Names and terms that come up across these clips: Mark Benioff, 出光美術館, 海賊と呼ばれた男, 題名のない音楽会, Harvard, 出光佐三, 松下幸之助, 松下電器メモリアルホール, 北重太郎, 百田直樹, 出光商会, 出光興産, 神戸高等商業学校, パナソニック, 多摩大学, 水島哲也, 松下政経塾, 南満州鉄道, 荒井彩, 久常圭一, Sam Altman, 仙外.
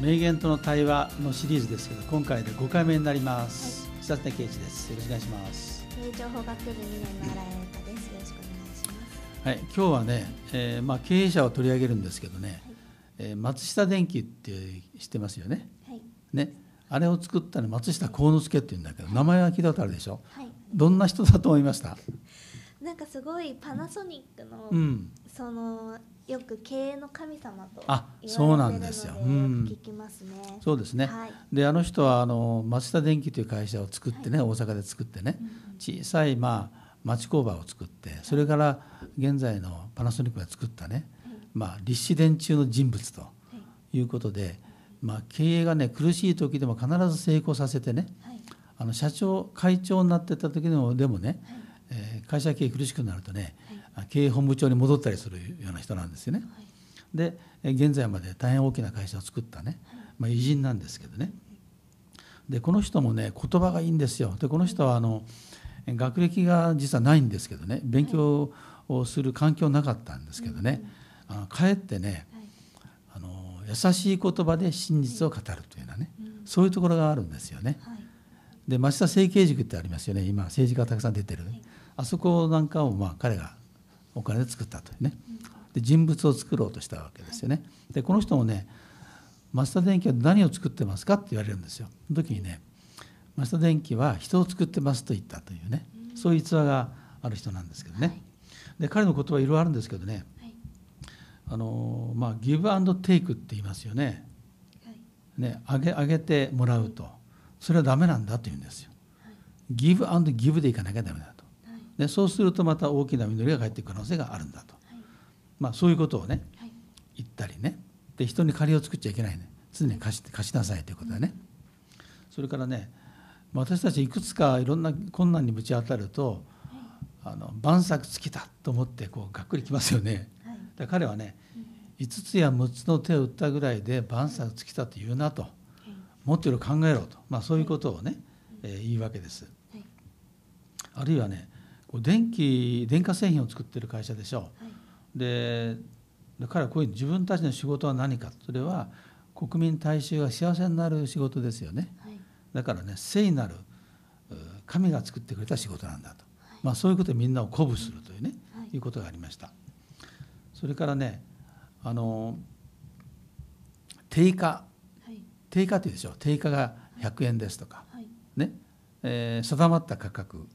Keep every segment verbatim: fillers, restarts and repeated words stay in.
名言との対話のシリーズですけど、今回でごかいめになります。はい、久常圭一です。よろしくお願いします。情報学部にねんの荒井彩です。よろしくお願いします。はい、今日はね、えー、まあ経営者を取り上げるんですけどね、はい、えー、松下電器って知ってますよね。はい、ね、あれを作ったの松下幸之助っていうんだけど、名前は聞いたことあるでしょ。はい、どんな人だと思いました？なんかすごいパナソニックの、うん、そのよく経営の神様と言われているので聞きますね。そうですね、はい、であの人はあの松下電器という会社を作ってね、はい、大阪で作ってね、小さい、まあ、町工場を作って、それから現在のパナソニックが作ったね、はい、まあ、立志伝中の人物ということで、はい、まあ、経営がね苦しい時でも必ず成功させてね、はい、あの社長会長になってた時でも、でもね、はい、会社経営苦しくなるとね、はい、経営本部長に戻ったりするような人なんですよね。はい、で現在まで大変大きな会社を作ったね、まあ、偉人なんですけどね。でこの人もね言葉がいいんですよ。でこの人はあの学歴が実はないんですけどね、勉強をする環境なかったんですけどね、はい、あのかえってね、はい、あの優しい言葉で真実を語るというようなね、はい、そういうところがあるんですよね。はい、で松下政経塾ってありますよね、今政治家がたくさん出てる。はい、あそこなんかをまあ彼がお金で作ったというね、で人物を作ろうとしたわけですよね。でこの人もね、松下電器は何を作ってますかって言われるんですよ。その時にね、松下電器は人を作ってますと言ったというね、そういう逸話がある人なんですけどね。で彼の言葉いろいろあるんですけどね、あのまあギブアンドテイクって言いますよね。ね、あげあげてもらうと、それはダメなんだと言うんですよ。ギブアンドギブでいかなきゃダメだ。でそうするとまた大きな実りが返ってくる可能性があるんだと、はい、まあ、そういうことをね、はい、言ったりね、で人に借りを作っちゃいけないね、常に貸し、貸しなさいということでね、うん、それからね、私たちいくつかいろんな困難にぶち当たると、はい、あの万策尽きたと思ってこうがっくりきますよね。はい、だから彼はね、うん、いつつやむっつの手を打ったぐらいで万策尽きたと言うなと、はい、もっといろいろ考えろと、まあ、そういうことをね、はい、えー、言うわけです。はい、あるいはね、電気電化製品を作ってる会社でしょう、はい、で彼はこういう自分たちの仕事は何か、それは国民大衆が幸せになる仕事ですよね。はい、だからね、聖なる神が作ってくれた仕事なんだと、はい、まあ、そういうことでみんなを鼓舞するというね、はい、いうことがありました。それからね、あの定価、はい、定価っていうでしょう、定価がひゃくえんですとか、はい、ね、えー、定まった価格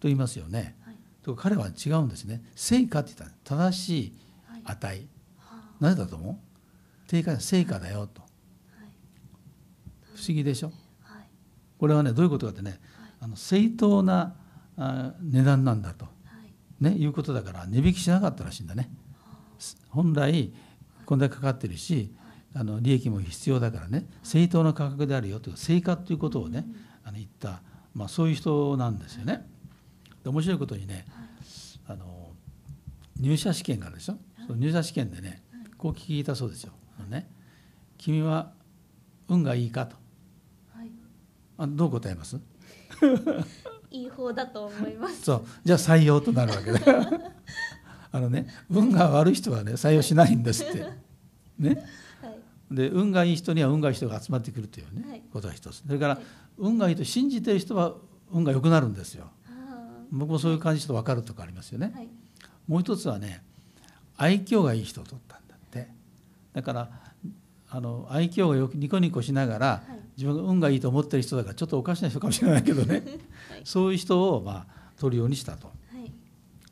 と言いますよね。はい、と彼は違うんですね。成果って言ったら正しい値、はい、なぜだと思う？定価、成果だよと、はい、不思議でしょ。はい、これはねどういうことかってね、はい、あの正当なあ値段なんだと、はい、ね、いうことだから値引きしなかったらしいんだね。本来こんだけかかってるし、はい、あの利益も必要だからね、正当な価格であるよという成果ということをね、うん、あの言った、まあ、そういう人なんですよね。はい、面白いことにね、はい、あの入社試験があるでしょ、はい、その入社試験でね、はい、こう聞いたそうですよ、はい、ね、君は運がいいかと、はい、あどう答えます？いい方だと思います。そう、じゃあ採用となるわけであのね、運が悪い人はね採用しないんですって、ね、はい、で運がいい人には運がいい人が集まってくるというね、はい、ことが一つ、それから、はい、運がいいと信じている人は運が良くなるんですよ。僕もそういう感じと分かるとかありますよね。はい、もう一つはね、愛嬌がいい人を取ったんだって。だからあの愛嬌がよくニコニコしながら、はい、自分が運がいいと思ってる人だからちょっとおかしな人かもしれないけどね、はい、そういう人を、まあ、取るようにしたと、はい、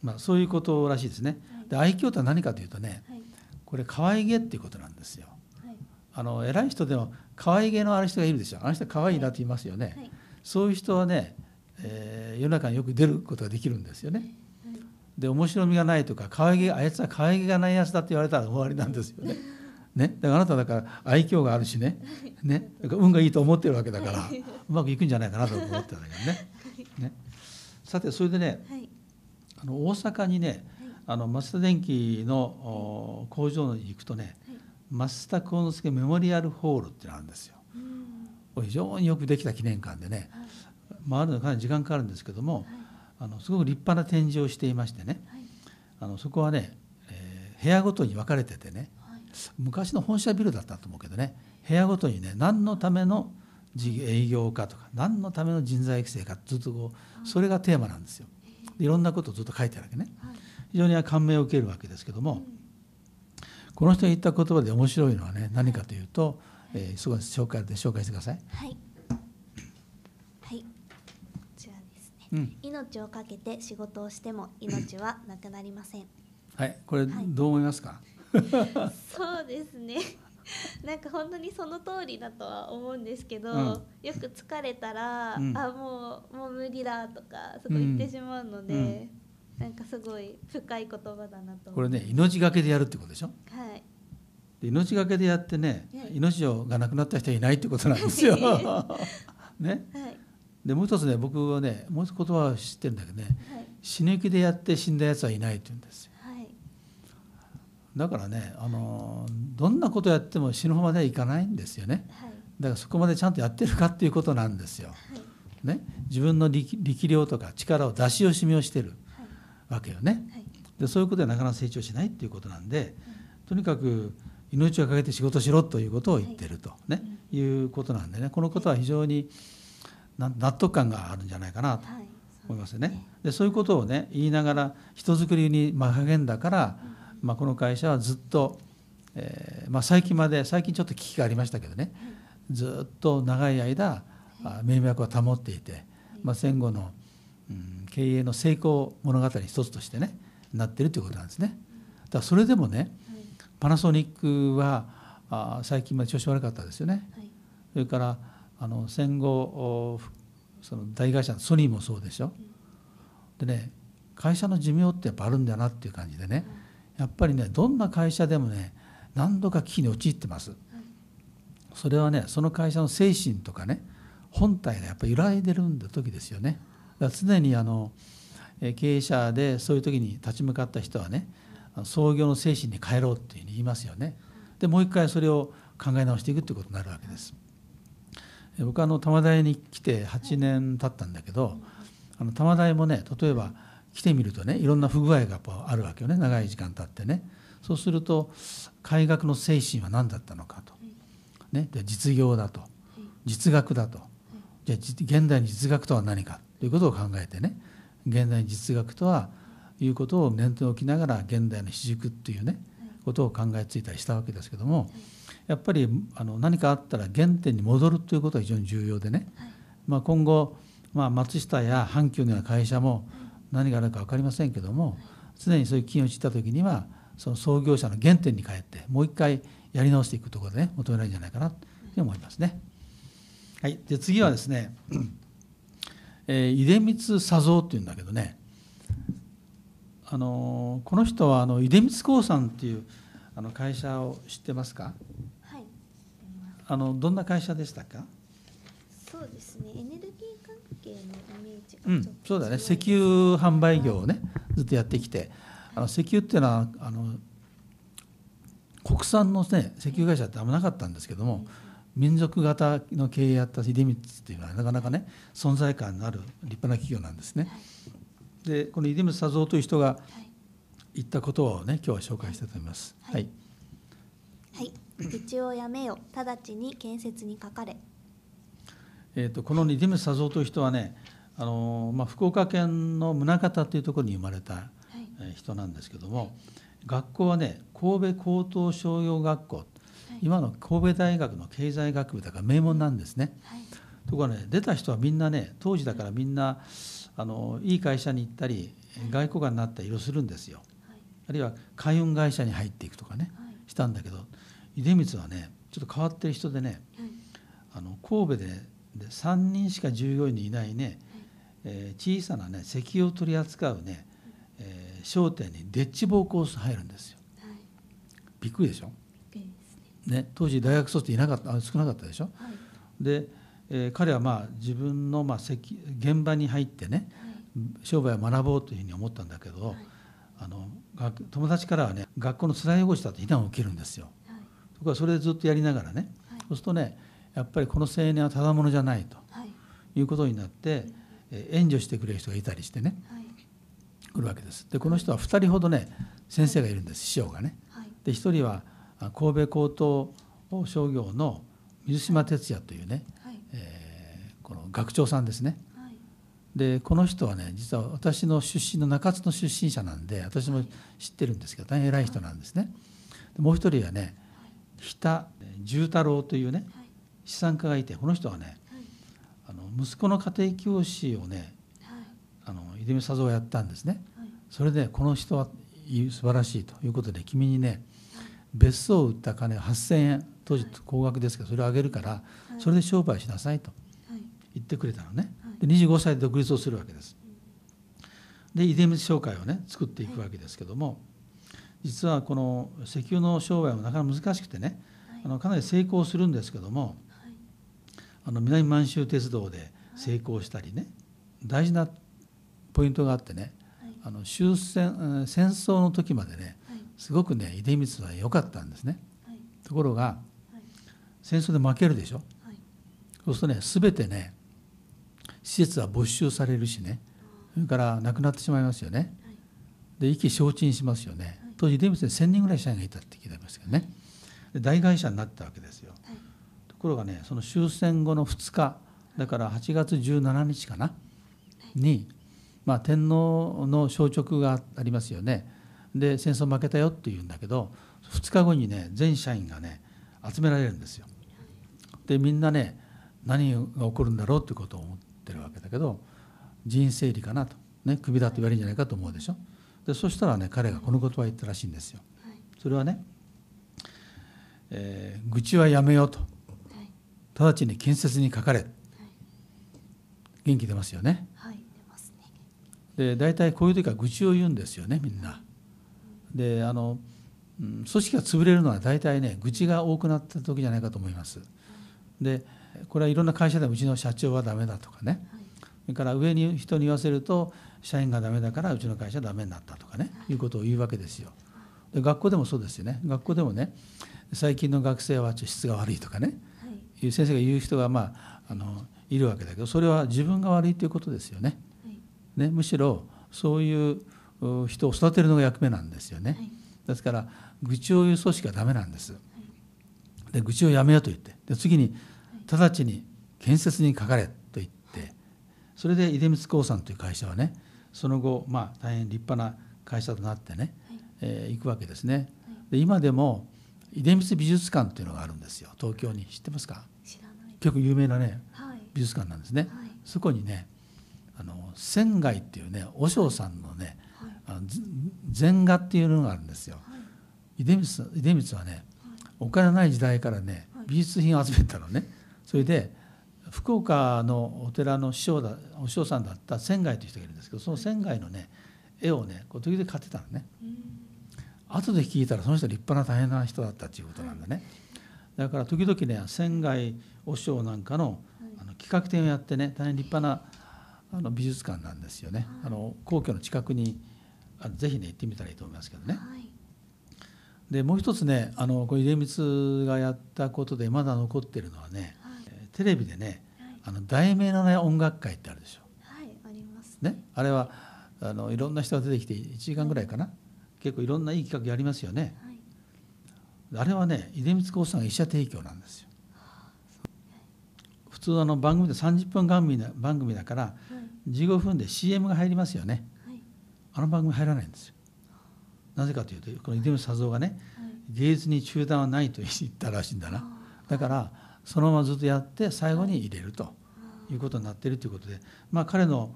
まあ、そういうことらしいですね。はい、で愛嬌とは何かというとね、はい、これ可愛げっていうことなんですよ。はい、あの偉い人でも可愛げのある人がいるでしょ。あの人可愛いなと言いますよね。はいはい、そういう人はね、えー、世の中によく出ることができるんですよね。はい、で面白みがないとか可愛げ、あいつは可愛げがないやつだって言われたら終わりなんですよね。ね、だからあなただから愛嬌があるしね、ね、だから運がいいと思ってるわけだから、はい、うまくいくんじゃないかなと思ってたんだけど ね、はい、ね、さてそれでね、はい、あの大阪にね、あの松下電器の工場に行くとね、はい、松下幸之助メモリアルホールってのがあるんですよ。非常によくできた記念館でね、はい、回るのにかなり時間かかるんですけども、はい、あのすごく立派な展示をしていましてね、はい、あのそこはね、えー、部屋ごとに分かれててね、はい、昔の本社ビルだったと思うけどね、部屋ごとにね、何のための営業かとか、何のための人材育成か、ずっとこうそれがテーマなんですよ。いろんなことをずっと書いてあるわけね。非常に感銘を受けるわけですけども、この人が言った言葉で面白いのはね、何かというと、えー、そこで紹介で紹介してください。はいはい、こちらですね。うん、命をかけて仕事をしても命はなくなりません。はい、これどう思いますか？はい、そうですね。なんか本当にその通りだとは思うんですけど、うん、よく疲れたら、うん、あもうもう無理だとかすごい言ってしまうので、うんうん、なんかすごい深い言葉だなと。これね、命がけでやるってことでしょ。はい。で、命がけでやってね、はい、命がなくなった人はいないってことなんですよ。ね。はい。でもう一つね、僕はね、もう一つ言葉を知ってるんだけどね、はい、死ぬ気でやって死んだやつはいないって言うんですよ。だからね、あのどんなことやっても死ぬ方まではいかないんですよね。はい、だからそこまでちゃんとやってるかっていうことなんですよ。はい、ね、自分の力、力量とか力を出し惜しみをしてるわけよね。はい、でそういうことでなかなか成長しないっていうことなんで、はい、とにかく命をかけて仕事しろということを言ってると、ね、はい、いうことなんでね、このことは非常に納得感があるんじゃないかなと思いますよね。はい、そうですね。でそういうことをね言いながら、人づくりに励んだから、うん、まあこの会社はずっと、えーまあ、最近まで最近ちょっと危機がありましたけどね、うん、ずっと長い間、はい、命脈を保っていて、はい、まあ、戦後の、うん、経営の成功物語一つとしてねなっているということなんですね。だからそれでもね、はい、パナソニックはあ最近まで調子悪かったですよね。はい、それからあの戦後その大会社のソニーもそうでしょ。うん、でね、会社の寿命ってやっぱあるんだなっていう感じでね、はい、やっぱりね、どんな会社でもね何度か危機に陥ってます。はい、それはね、その会社の精神とかね本体がやっぱり揺らいでるんだ時ですよね。だから常にあの経営者でそういう時に立ち向かった人はね、創業の精神に変えろっていうふうに言いますよね。でもう一回それを考え直していくってことになるわけです。はい、僕はあの多摩大に来てはちねん経ったんだけど、あの多摩大もね、例えば来てみるとね、いろんな不具合があるわけよね、長い時間経ってね。そうすると改革の精神は何だったのかと、ね、で実業だと、実学だと、じゃあ現代の実学とは何かということを考えてね、現代の実学とはいうことを念頭に置きながら現代の私塾っていうねことを考えついたりしたわけですけども、やっぱりあの何かあったら原点に戻るということは非常に重要でね、まあ、今後、まあ、松下や阪急のような会社も何があるか分かりませんけども、常にそういう危機に陥った時にはその創業者の原点に帰ってもう一回やり直していくところで、ね、求められるんじゃないかなと思いますね。はい、で次はですね、えー、出光佐三っていうんだけどね、あのー、この人はあの出光興産っていうあの会社を知ってますか？はい、あのどんな会社でしたか？そうですね、エネルギー関係のイメージが、うん、そうだね、石油販売業をねずっとやってきて、あの石油っていうのはあの国産の、ね、石油会社ってあんまなかったんですけども、はい、民族型の経営やった出光っていうのはなかなかね存在感のある立派な企業なんですね。はい、でこの出光佐三という人が言ったことをね今日は紹介したいと思います。はい、はいはい、道をやめよ、直ちに建設にかかれ。えとこの出光佐三という人はね、あのまあ、福岡県の宗像というところに生まれた人なんですけども、はい、学校はね神戸高等商業学校、はい、今の神戸大学の経済学部だから名門なんですね。はい、ところがね、出た人はみんなね、当時だからみんなあのいい会社に行ったり、外交官になったりするんですよ。はい、あるいは海運会社に入っていくとかね、はい、したんだけど、出光はねちょっと変わってる人でね、はい、あの神戸ででさんにんしか従業員にいないね、えー、小さなね石油を取り扱うね、えー、商店にデッチ奉公室入るんですよ。はい、びっくりでしょ。びっくりですね。ね、当時大学卒いなかった、少なかったでしょ。はい、で、えー、彼はまあ自分のまあ石現場に入ってね、はい、商売を学ぼうというふうに思ったんだけど、はい、あの友達からはね学校のつらい汚しだって非難を受けるんですよ。はい、ところがそれでずっとやりながらね、はい、そうするとね、やっぱりこの青年はただものじゃないと、はい、いうことになって、えー、援助してくれる人がいたりしてね、はい、来るわけです。でこの人はふたりほどね先生がいるんです、はい、師匠がね。はい、でひとりは神戸高等商業の水島哲也というね、はい、えー、この学長さんですね、はい、でこの人はね、実は私の出身の中津の出身者なんで、私も知ってるんですけど、大変偉い人なんですね。でもう一人はね、北重太郎というね、はい、資産家がいて、この人はね、はい、あの息子の家庭教師をね、はい、あの出光佐三がやったんですね、はい、それでこの人は素晴らしいということで、君にね、別荘を売った金はっせんえん、当時高額ですけど、それをあげるからそれで商売しなさいと言ってくれたのね。でにじゅうごさいで独立をするわけです。で出光商会をね作っていくわけですけども、実はこの石油の商売もなかなか難しくてね、あのかなり成功するんですけども、あの南満州鉄道で成功したりね、大事なポイントがあってね、あの終戦、戦争の時までね、すごくね出光は良かったんですね。ところが戦争で負けるでしょ、はい、そうするとね、全てね施設は没収されるしね、それからなくなってしまいますよね。で意気消沈しますよね。当時出光でせんにんぐらい社員がいたって聞いてましたけどね、で大会社になったわけですよ、はい、ところがね、その終戦後のふつかだからはちがつじゅうしちにちかなに、まあ、天皇の消直がありますよね。で戦争負けたよっていうんだけど、ふつかごにね全社員がね集められるんですよ。でみんなね、何が起こるんだろうってことを思ってるわけだけど、人員整理かなと、ね、クビだと言われるんじゃないかと思うでしょ。でそしたらね、彼がこの言葉を言ったらしいんですよ。それはね、えー、愚痴はやめようと、直ちに建設にかかれ。元気出ますよね。で大体こういう時は愚痴を言うんですよね、みんな。であの組織が潰れるのは大体ね、愚痴が多くなった時じゃないかと思います。でこれはいろんな会社でも、うちの社長はダメだとかね、それから上に人に言わせると社員がダメだからうちの会社はダメになったとかね、いうことを言うわけですよ。で学校でもそうですよね。学校でもね、最近の学生はちょっと質が悪いとかね、いう先生が言う人が、まあ、あのいるわけだけど、それは自分が悪いということですよね。ね、むしろそういう人を育てるのが役目なんですよね。ですから愚痴を言う組織はダメなんです。で愚痴をやめようと言って、で次に直ちに建設にかかれと言って、それで出光興産という会社はね、その後、まあ、大変立派な会社となってね、えー、行くわけですね。で今でも出光美術館というのがあるんですよ、東京に。知ってますか？知らない。結構有名なね、美術館なんですね。そこにね、あの仙外っていうね、和尚さんのね禅画っていうのがあるんですよ。出光はね、お金ない時代からね、美術品を集めたのね。それで福岡のお寺の師匠だお師匠さんだった仙外という人がいるんですけど、その仙外のね絵をね、こう時々買ってたのね。後で聞いたら、その人立派な大変な人だったっていうことなんだね。だから時々ね、仙外和尚なんかのあの企画展をやってね、大変立派なあの美術館なんですよね。あの皇居の近くにぜひね行ってみたらいいと思いますけどね。はい、でもう一つね、あのこれ出光がやったことでまだ残ってるのはね、はい、テレビでね、はい、あの題名のない音楽会ってあるでしょ。はい、ありますね。ね、あれはあのいろんな人が出てきていちじかんぐらいかな、はい、結構いろんないい企画やりますよね。はい、あれはね出光興産が医者提供なんですよ。普通あの番組でさんじゅっぷん番組だ、番組だから、はい、じゅうごふんで シーエム が入りますよね。あの番組入らないんですよ。なぜかというと、この出光佐三がね、芸術に中断はないと言ったらしいんだな。だからそのままずっとやって最後に入れるということになっているということで、まあ彼の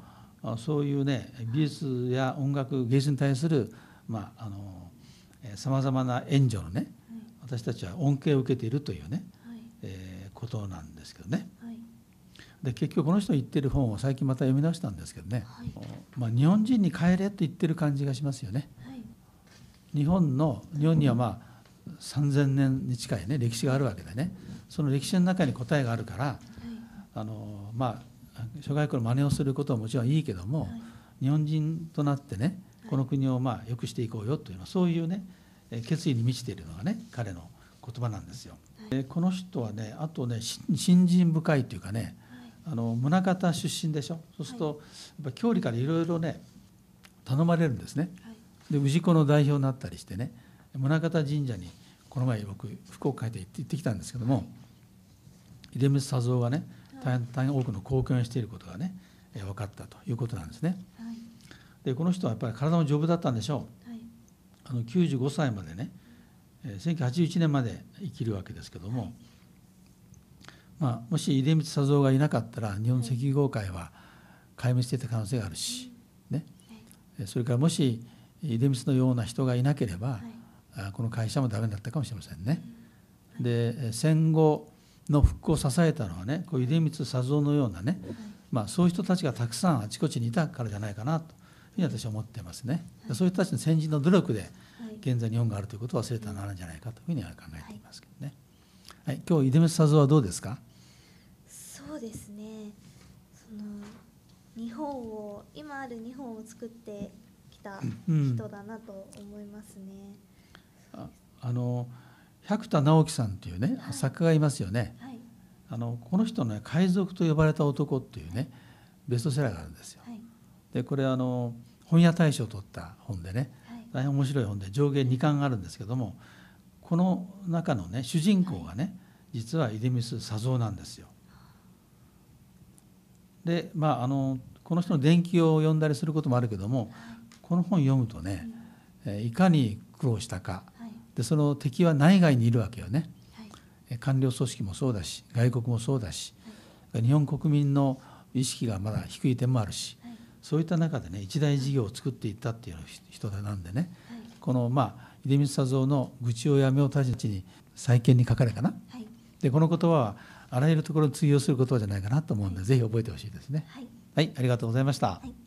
そういうね美術や音楽芸術に対するまああのさまざまな援助のね、私たちは恩恵を受けているというね、えー、ことなんですけどね。で結局この人言ってる本を最近また読み出したんですけどね、はい、まあ日本人に帰れと言ってる感じがしますよね。はい、日本の日本にはまあさんぜんねんに近いね歴史があるわけでね、その歴史の中に答えがあるから、はい、あのまあ諸外国の真似をすることはもちろんいいけども、はい、日本人となってねこの国をまあ良くしていこうよというのは、そういうね決意に満ちているのがね彼の言葉なんですよ。はい、この人はね、あとね信心深いというかね、あの宗像出身でしょ。そうすると、はい、やっぱ郷里からいろいろね頼まれるんですね。はい、で氏子の代表になったりしてね、宗像神社にこの前僕福岡帰って行ってきたんですけども、はい、秀光佐三がね、大変多くの貢献をしていることがね、分かったということなんですね。はい、でこの人はやっぱり体も丈夫だったんでしょう。はい、あのきゅうじゅうごさいまでね、せんきゅうひゃくはちじゅういちねんまで生きるわけですけども、はい、まあ、もし秀光佐三がいなかったら日本赤号会は壊滅していた可能性があるし、はい、ね、はい、それからもし秀光のような人がいなければ、はい、この会社もダメだったかもしれませんね。はい、で戦後の復興を支えたのはね、こう秀光佐三のようなね、はい、まあ、そういう人たちがたくさんあちこちにいたからじゃないかなというふうに私は思ってますね。はい、そういう人たちの先人の努力で現在日本があるということを忘れたらならないんじゃないかというふうには考えていますけどね。はい、今日秀光佐三はどうですか？そうですね、その日本を今ある日本を作ってきた人だなと思いますね。うん、ああの百田直樹さんというね、はい、作家がいますよね。はい、あのこの人の、ね「海賊と呼ばれた男」っていうねベストセラーがあるんですよ。はい、でこれあの本屋大賞を取った本でね、はい、大変面白い本で上下にかんあるんですけども、この中のね主人公がね、はい、実は秀光佐三なんですよ。でまああのこの人の伝記を読んだりすることもあるけども、この本読むとね、いかに苦労したか、はい、でその敵は内外にいるわけよね。はい、官僚組織もそうだし外国もそうだし、はい、日本国民の意識がまだ低い点もあるし、はい、そういった中でね一大事業を作っていったっていう人なんでね、はい、このまあ秀光佐三の愚痴をやめようたちに再建に書かれかな、はい、でこの言葉はあらゆるところに通用する言葉じゃないかなと思うので、はい、ぜひ覚えてほしいですね。はい、はい、ありがとうございました。はい。